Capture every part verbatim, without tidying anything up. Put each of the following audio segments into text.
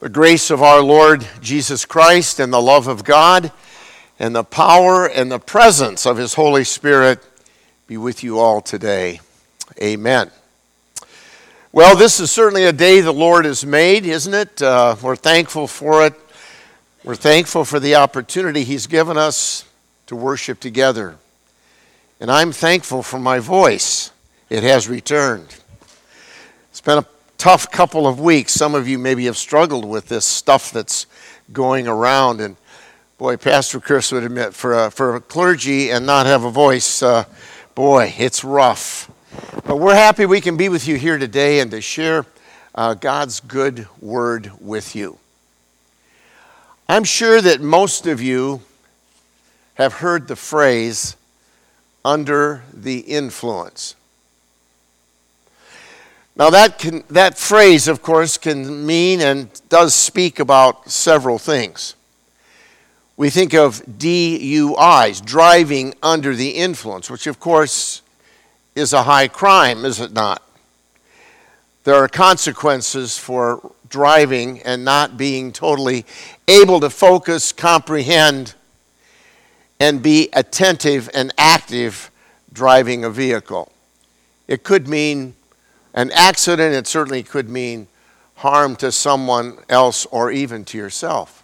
The grace of our Lord Jesus Christ and the love of God and the power and the presence of his Holy Spirit be with you all today. Amen. Well, this is certainly a day the Lord has made, isn't it? Uh, we're thankful for it. We're thankful for the opportunity he's given us to worship together. And I'm thankful for my voice. It has returned. It's been a tough couple of weeks. Some of you maybe have struggled with this stuff that's going around. And boy, Pastor Chris would admit, for a, for a clergy and not have a voice, uh, boy, it's rough. But we're happy we can be with you here today and to share uh, God's good word with you. I'm sure that most of you have heard the phrase, under the influence. Now that can, that phrase, of course, can mean and does speak about several things. We think of D U Is, driving under the influence, which, of course, is a high crime, is it not? There are consequences for driving and not being totally able to focus, comprehend, and be attentive and active driving a vehicle. It could mean an accident. It certainly could mean harm to someone else or even to yourself.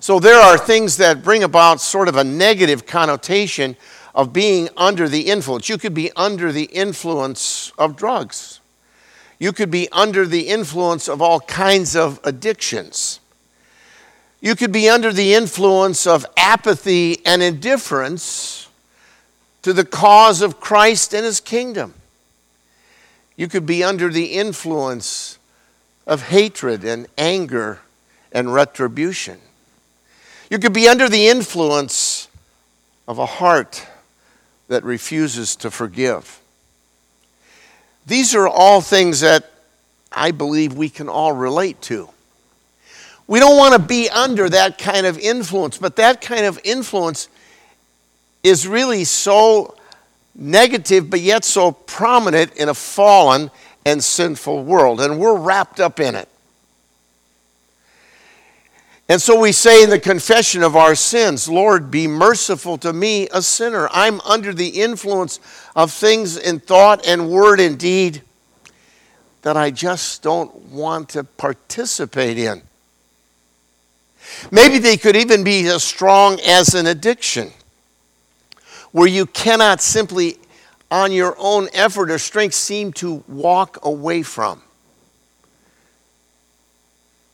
So there are things that bring about sort of a negative connotation of being under the influence. You could be under the influence of drugs. You could be under the influence of all kinds of addictions. You could be under the influence of apathy and indifference to the cause of Christ and his kingdom. You could be under the influence of hatred and anger and retribution. You could be under the influence of a heart that refuses to forgive. These are all things that I believe we can all relate to. We don't want to be under that kind of influence, but that kind of influence is really so negative, but yet so prominent in a fallen and sinful world. And we're wrapped up in it. And so we say in the confession of our sins, Lord, be merciful to me, a sinner. I'm under the influence of things in thought and word and deed that I just don't want to participate in. Maybe they could even be as strong as an addiction, where you cannot simply, on your own effort or strength, seem to walk away from.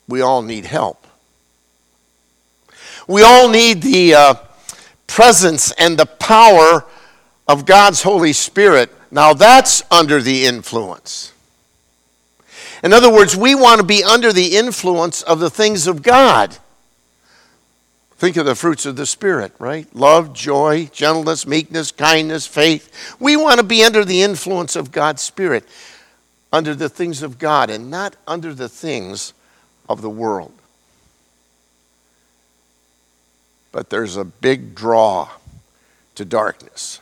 We all need help. We all need the uh, presence and the power of God's Holy Spirit. Now that's under the influence. In other words, we want to be under the influence of the things of God. Think of the fruits of the Spirit, right? Love, joy, gentleness, meekness, kindness, faith. We want to be under the influence of God's Spirit, under the things of God, and not under the things of the world. But there's a big draw to darkness.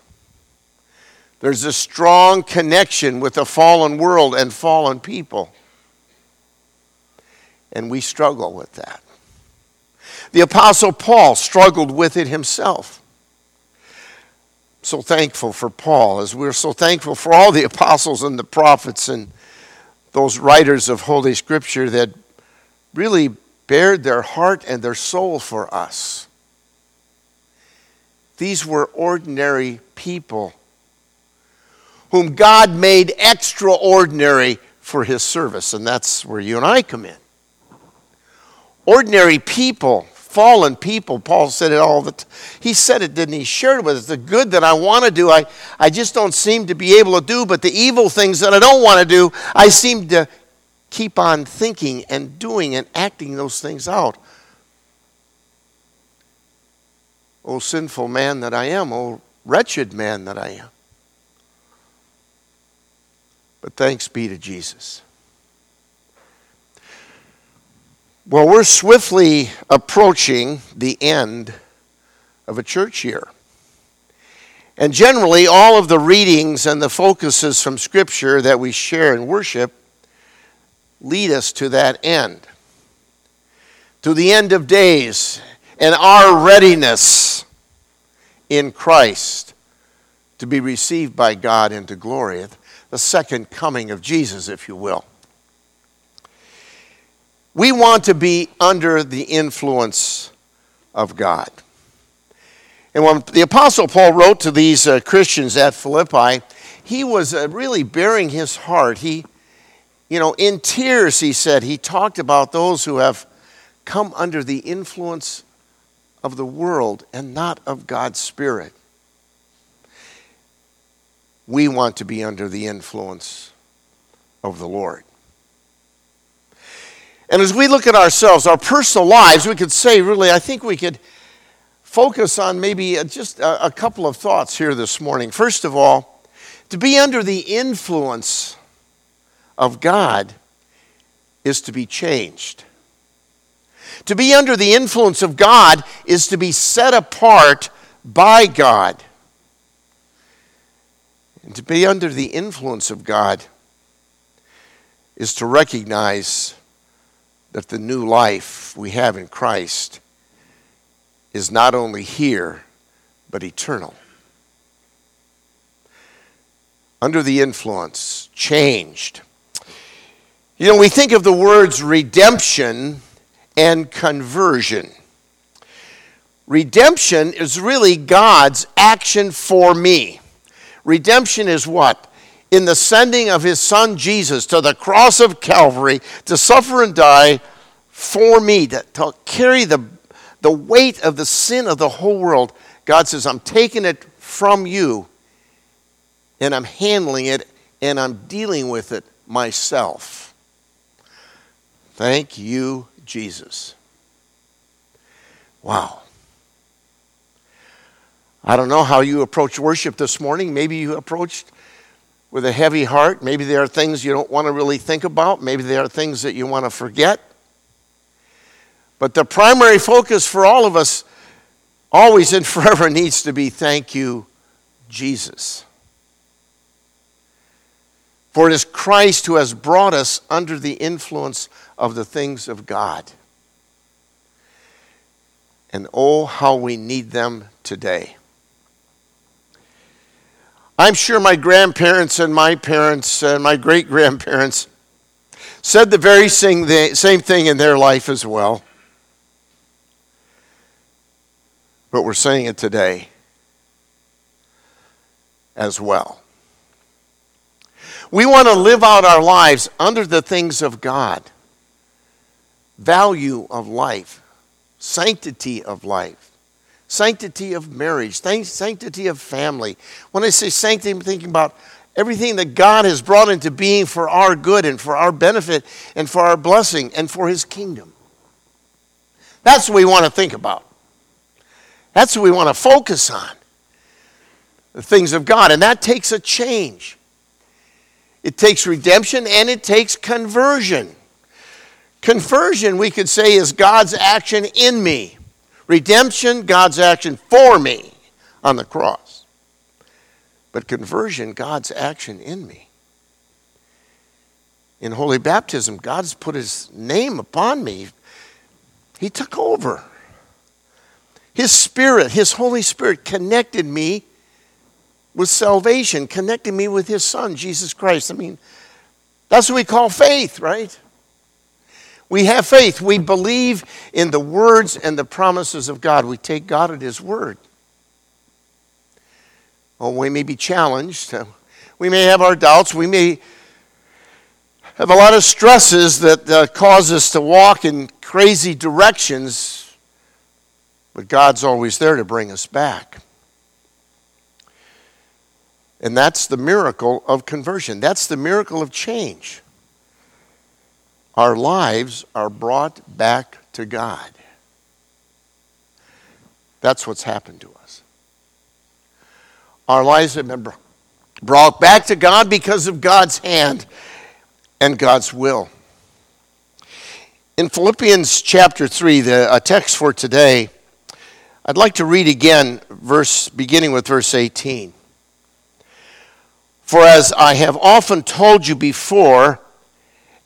There's a strong connection with the fallen world and fallen people. And we struggle with that. The Apostle Paul struggled with it himself. So thankful for Paul, as we're so thankful for all the apostles and the prophets and those writers of Holy Scripture that really bared their heart and their soul for us. These were ordinary people whom God made extraordinary for his service, and that's where you and I come in. Ordinary people, fallen people, Paul said it all the time. He said it, didn't he? He shared it with us. The good that I want to do, I, I just don't seem to be able to do, but the evil things that I don't want to do, I seem to keep on thinking and doing and acting those things out. O sinful man that I am, O wretched man that I am. But thanks be to Jesus. Well, we're swiftly approaching the end of a church year. And generally, all of the readings and the focuses from Scripture that we share in worship lead us to that end, to the end of days and our readiness in Christ to be received by God into glory, the second coming of Jesus, if you will. We want to be under the influence of God. And when the Apostle Paul wrote to these uh, Christians at Philippi, he was uh, really bearing his heart. He, you know, in tears, he said, he talked about those who have come under the influence of the world and not of God's Spirit. We want to be under the influence of the Lord. And as we look at ourselves, our personal lives, we could say, really, I think we could focus on maybe just a couple of thoughts here this morning. First of all, to be under the influence of God is to be changed. To be under the influence of God is to be set apart by God. And to be under the influence of God is to recognize that the new life we have in Christ is not only here, but eternal. Under the influence, changed. You know, we think of the words redemption and conversion. Redemption is really God's action for me. Redemption is what? In the sending of his son Jesus to the cross of Calvary to suffer and die for me, to, to carry the, the weight of the sin of the whole world. God says, I'm taking it from you, and I'm handling it, and I'm dealing with it myself. Thank you, Jesus. Wow. I don't know how you approach worship this morning. Maybe you approached with a heavy heart. Maybe there are things you don't want to really think about. Maybe there are things that you want to forget. But the primary focus for all of us always and forever needs to be, thank you, Jesus. For it is Christ who has brought us under the influence of the things of God. And oh, how we need them today. I'm sure my grandparents and my parents and my great-grandparents said the very same thing in their life as well. But we're saying it today as well. We want to live out our lives under the things of God. Value of life. Sanctity of life. Sanctity of marriage, sanctity of family. When I say sanctity, I'm thinking about everything that God has brought into being for our good and for our benefit and for our blessing and for his kingdom. That's what we want to think about. That's what we want to focus on, the things of God. And that takes a change. It takes redemption and it takes conversion. Conversion, we could say, is God's action in me. Redemption, God's action for me on the cross. But conversion, God's action in me. In holy baptism, God's put his name upon me. He took over. His Spirit, his Holy Spirit connected me with salvation, connected me with his son, Jesus Christ. I mean, that's what we call faith, right? We have faith. We believe in the words and the promises of God. We take God at his word. Oh, we may be challenged. We may have our doubts. We may have a lot of stresses that uh, cause us to walk in crazy directions. But God's always there to bring us back. And that's the miracle of conversion. That's the miracle of change. Our lives are brought back to God. That's what's happened to us. Our lives have been brought back to God because of God's hand and God's will. In Philippians chapter three, the a text for today, I'd like to read again, verse beginning with verse eighteen. For as I have often told you before,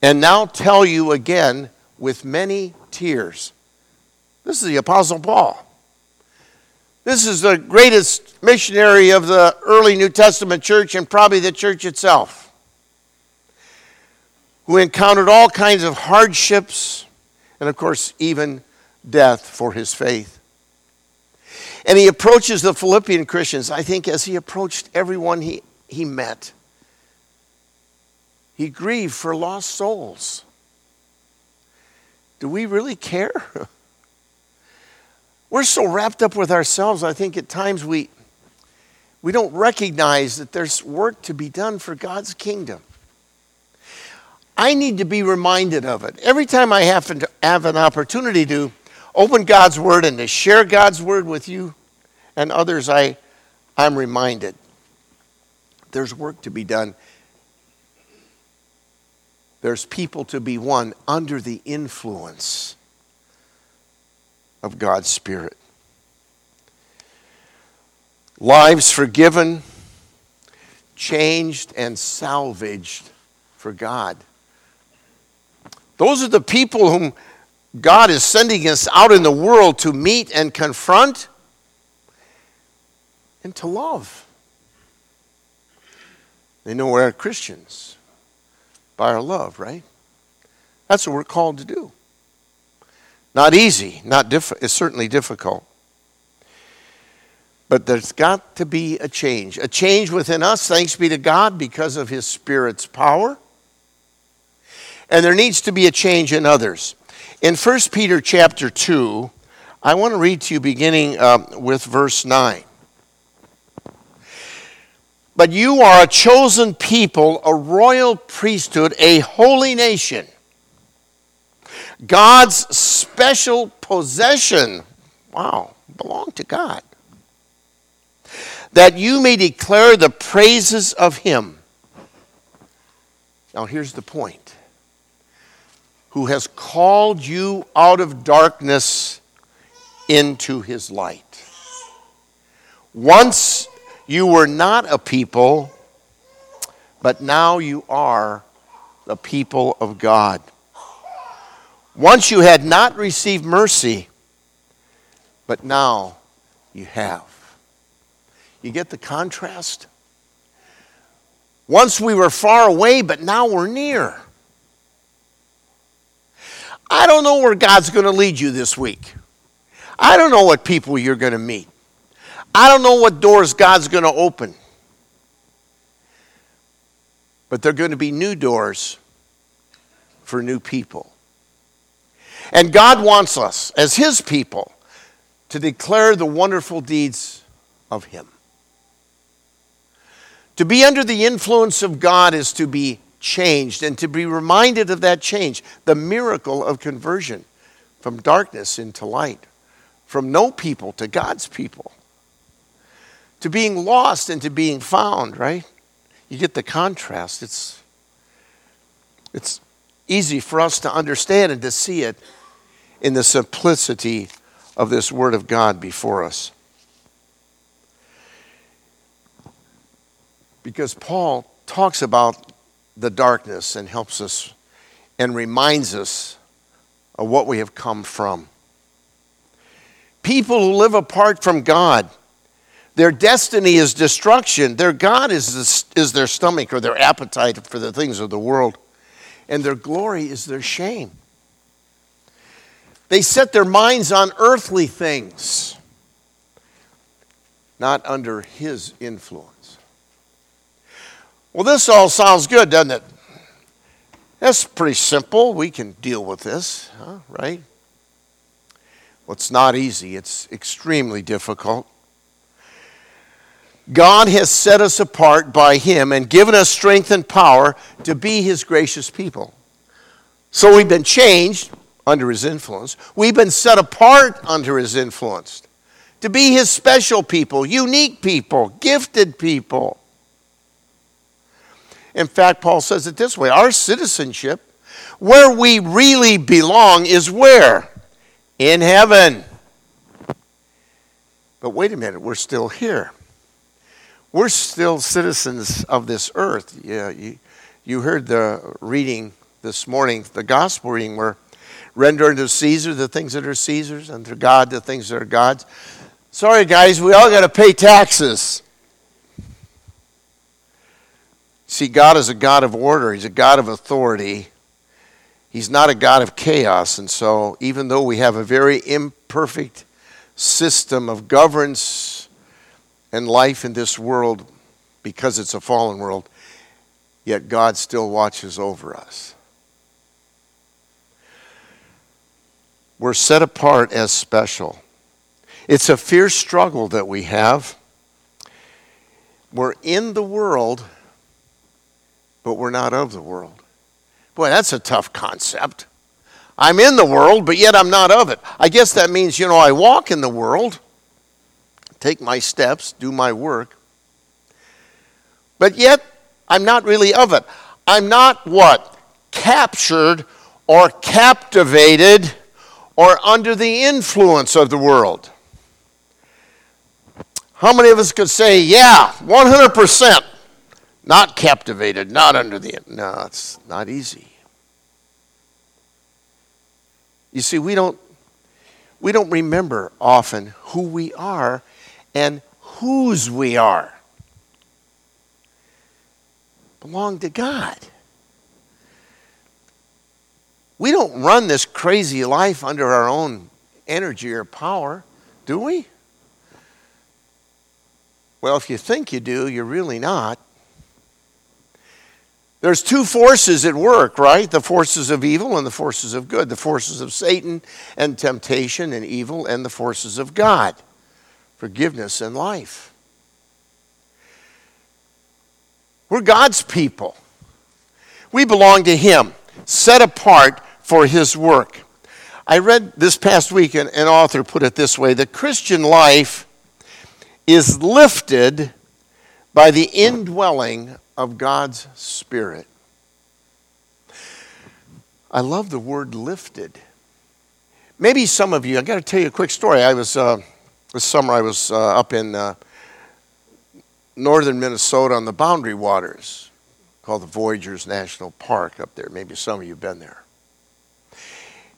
and now tell you again with many tears. This is the Apostle Paul. This is the greatest missionary of the early New Testament church and probably the church itself, who encountered all kinds of hardships and, of course, even death for his faith. And he approaches the Philippian Christians, I think, as he approached everyone he, he met. He grieved for lost souls. Do we really care? We're so wrapped up with ourselves, I think at times we, we don't recognize that there's work to be done for God's kingdom. I need to be reminded of it. Every time I happen to have an opportunity to open God's Word and to share God's Word with you and others, I, I'm reminded there's work to be done. There's people to be won under the influence of God's Spirit. Lives forgiven, changed, and salvaged for God. Those are the people whom God is sending us out in the world to meet and confront and to love. They know we're Christians by our love, right? That's what we're called to do. Not easy, not diff- it's certainly difficult. But there's got to be a change. A change within us, thanks be to God, because of His Spirit's power. And there needs to be a change in others. In First Peter chapter two, I want to read to you beginning um, with verse nine. But you are a chosen people, a royal priesthood, a holy nation, God's special possession. Wow, belong to God. That you may declare the praises of Him. Now here's the point. Who has called you out of darkness into His light. Once you were not a people, but now you are the people of God. Once you had not received mercy, but now you have. You get the contrast? Once we were far away, but now we're near. I don't know where God's going to lead you this week. I don't know what people you're going to meet. I don't know what doors God's going to open. But they're going to be new doors for new people. And God wants us, as His people, to declare the wonderful deeds of Him. To be under the influence of God is to be changed and to be reminded of that change, the miracle of conversion from darkness into light, from no people to God's people, to being lost and to being found, right? You get the contrast. It's, it's easy for us to understand and to see it in the simplicity of this Word of God before us. Because Paul talks about the darkness and helps us and reminds us of what we have come from. People who live apart from God, their destiny is destruction. Their God is, is their stomach or their appetite for the things of the world. And their glory is their shame. They set their minds on earthly things, not under His influence. Well, this all sounds good, doesn't it? That's pretty simple. We can deal with this, huh? Right? Well, it's not easy. It's extremely difficult. God has set us apart by Him and given us strength and power to be His gracious people. So we've been changed under His influence. We've been set apart under His influence to be His special people, unique people, gifted people. In fact, Paul says it this way, our citizenship, where we really belong, is where? In heaven. But wait a minute, we're still here. We're still citizens of this earth. Yeah, you, you heard the reading this morning, the gospel reading, were render unto Caesar the things that are Caesar's, and to God the things that are God's. Sorry, guys, we all got to pay taxes. See, God is a God of order. He's a God of authority. He's not a God of chaos. And so even though we have a very imperfect system of governance and life in this world, because it's a fallen world, yet God still watches over us. We're set apart as special. It's a fierce struggle that we have. We're in the world, but we're not of the world. Boy, that's a tough concept. I'm in the world, but yet I'm not of it. I guess that means, you know, I walk in the world, take my steps, do my work, but yet I'm not really of it. I'm not what? Captured or captivated or under the influence of the world. How many of us could say, yeah, one hundred percent not captivated, not under the influence? No, it's not easy. You see, we don't we don't remember often who we are and whose we are. Belong to God. We don't run this crazy life under our own energy or power, do we? Well, if you think you do, you're really not. There's two forces at work, right? The forces of evil and the forces of good. The forces of Satan and temptation and evil, and the forces of God, forgiveness and life. We're God's people. We belong to Him, set apart for His work. I read this past week, an, an author put it this way: the Christian life is lifted by the indwelling of God's Spirit. I love the word lifted. Maybe some of you, I got to tell you a quick story. I was, uh, this summer I was uh, up in uh, northern Minnesota on the Boundary Waters, called the Voyagers National Park up there. Maybe some of you have been there.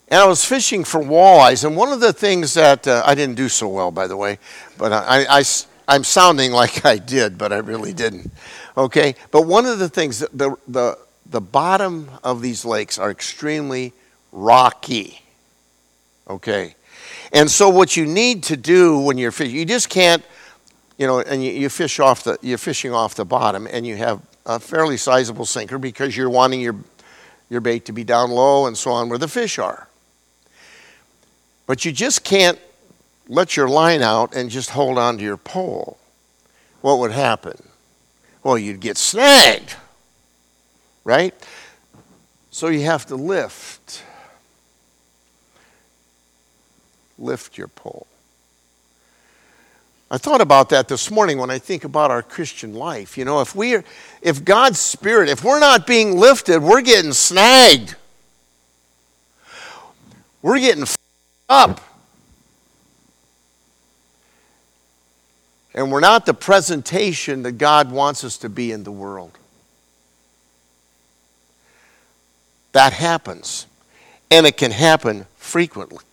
And I was fishing for walleyes, and one of the things that, uh, I didn't do so well, by the way, but I, I, I'm sounding like I did, but I really didn't, okay? But one of the things, the, the, the bottom of these lakes are extremely rocky, okay? And so what you need to do when you're fishing, you just can't, you know, and you, you fish off the, you're fishing off the bottom, and you have a fairly sizable sinker because you're wanting your your bait to be down low and so on where the fish are. But you just can't let your line out and just hold on to your pole. What would happen? Well, you'd get snagged, right? So you have to lift. Lift your pole. I thought about that this morning when I think about our Christian life. You know, if we're, if God's Spirit, if we're not being lifted, we're getting snagged. We're getting f- up. And we're not the presentation that God wants us to be in the world. That happens. And it can happen frequently.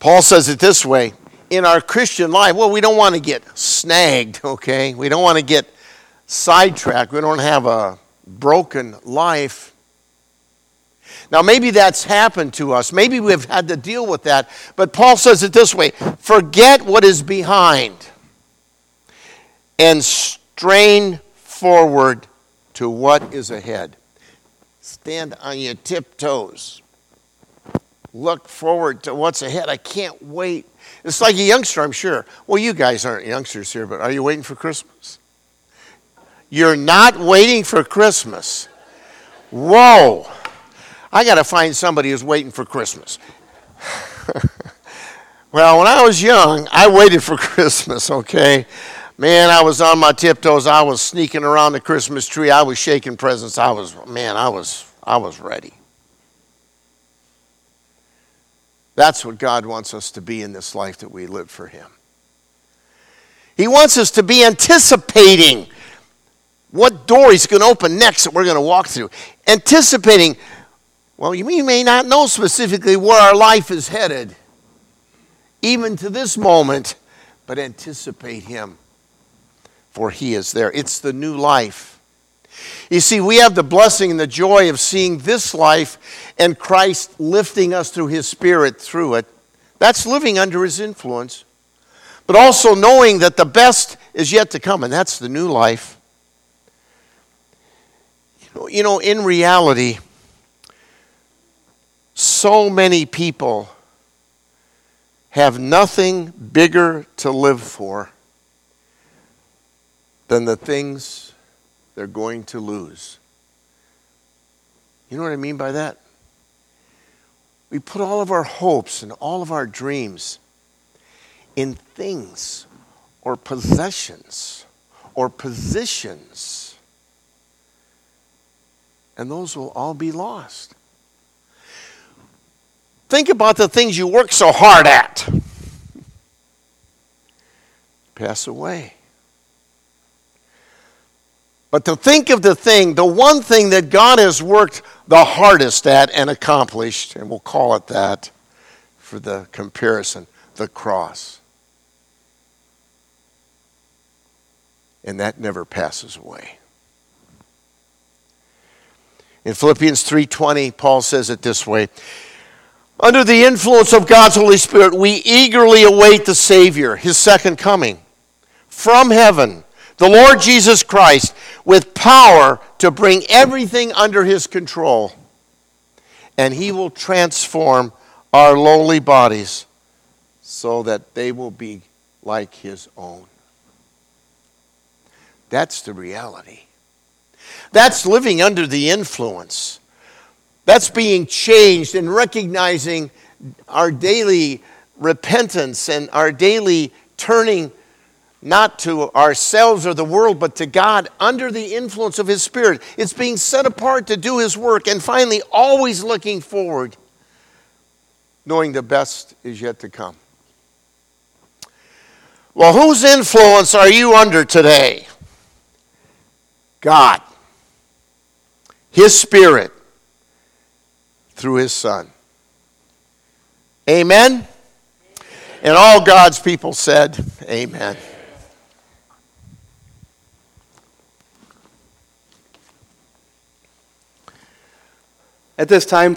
Paul says it this way. In our Christian life, well, we don't want to get snagged, okay? We don't want to get sidetracked. We don't have a broken life. Now, maybe that's happened to us. Maybe we've had to deal with that. But Paul says it this way: forget what is behind and strain forward to what is ahead. Stand on your tiptoes. Look forward to what's ahead. I can't wait. It's like a youngster, I'm sure. Well, you guys aren't youngsters here, but are you waiting for Christmas? You're not waiting for Christmas. Whoa. I got to find somebody who's waiting for Christmas. Well, when I was young, I waited for Christmas, okay? Man, I was on my tiptoes. I was sneaking around the Christmas tree. I was shaking presents. I was, man, I was, I was ready. That's what God wants us to be in this life that we live for Him. He wants us to be anticipating what door He's going to open next that we're going to walk through. anticipating. Well, you may not know specifically where our life is headed, even to this moment, but anticipate him, for he is there. It's the new life. You see, we have the blessing and the joy of seeing this life and Christ lifting us through his Spirit through it. That's living under his influence, but also knowing that the best is yet to come, and that's the new life. You know, you know, in reality, so many people have nothing bigger to live for than the things they're going to lose. You know what I mean by that? We put all of our hopes and all of our dreams in things or possessions or positions, and those will all be lost. Think about the things you work so hard at. Pass away. But to think of the thing, the one thing that God has worked the hardest at and accomplished, and we'll call it that for the comparison, the cross. And that never passes away. In Philippians three twenty, Paul says it this way: under the influence of God's Holy Spirit, we eagerly await the Savior, his second coming, from heaven, the Lord Jesus Christ, with power to bring everything under his control. And he will transform our lowly bodies so that they will be like his own. That's the reality. That's living under the influence. That's being changed and recognizing our daily repentance and our daily turning not to ourselves or the world, but to God under the influence of his Spirit. It's being set apart to do his work, and finally always looking forward, knowing the best is yet to come. Well, whose influence are you under today? God, his Spirit, through his Son. Amen? And all God's people said, amen. At this time,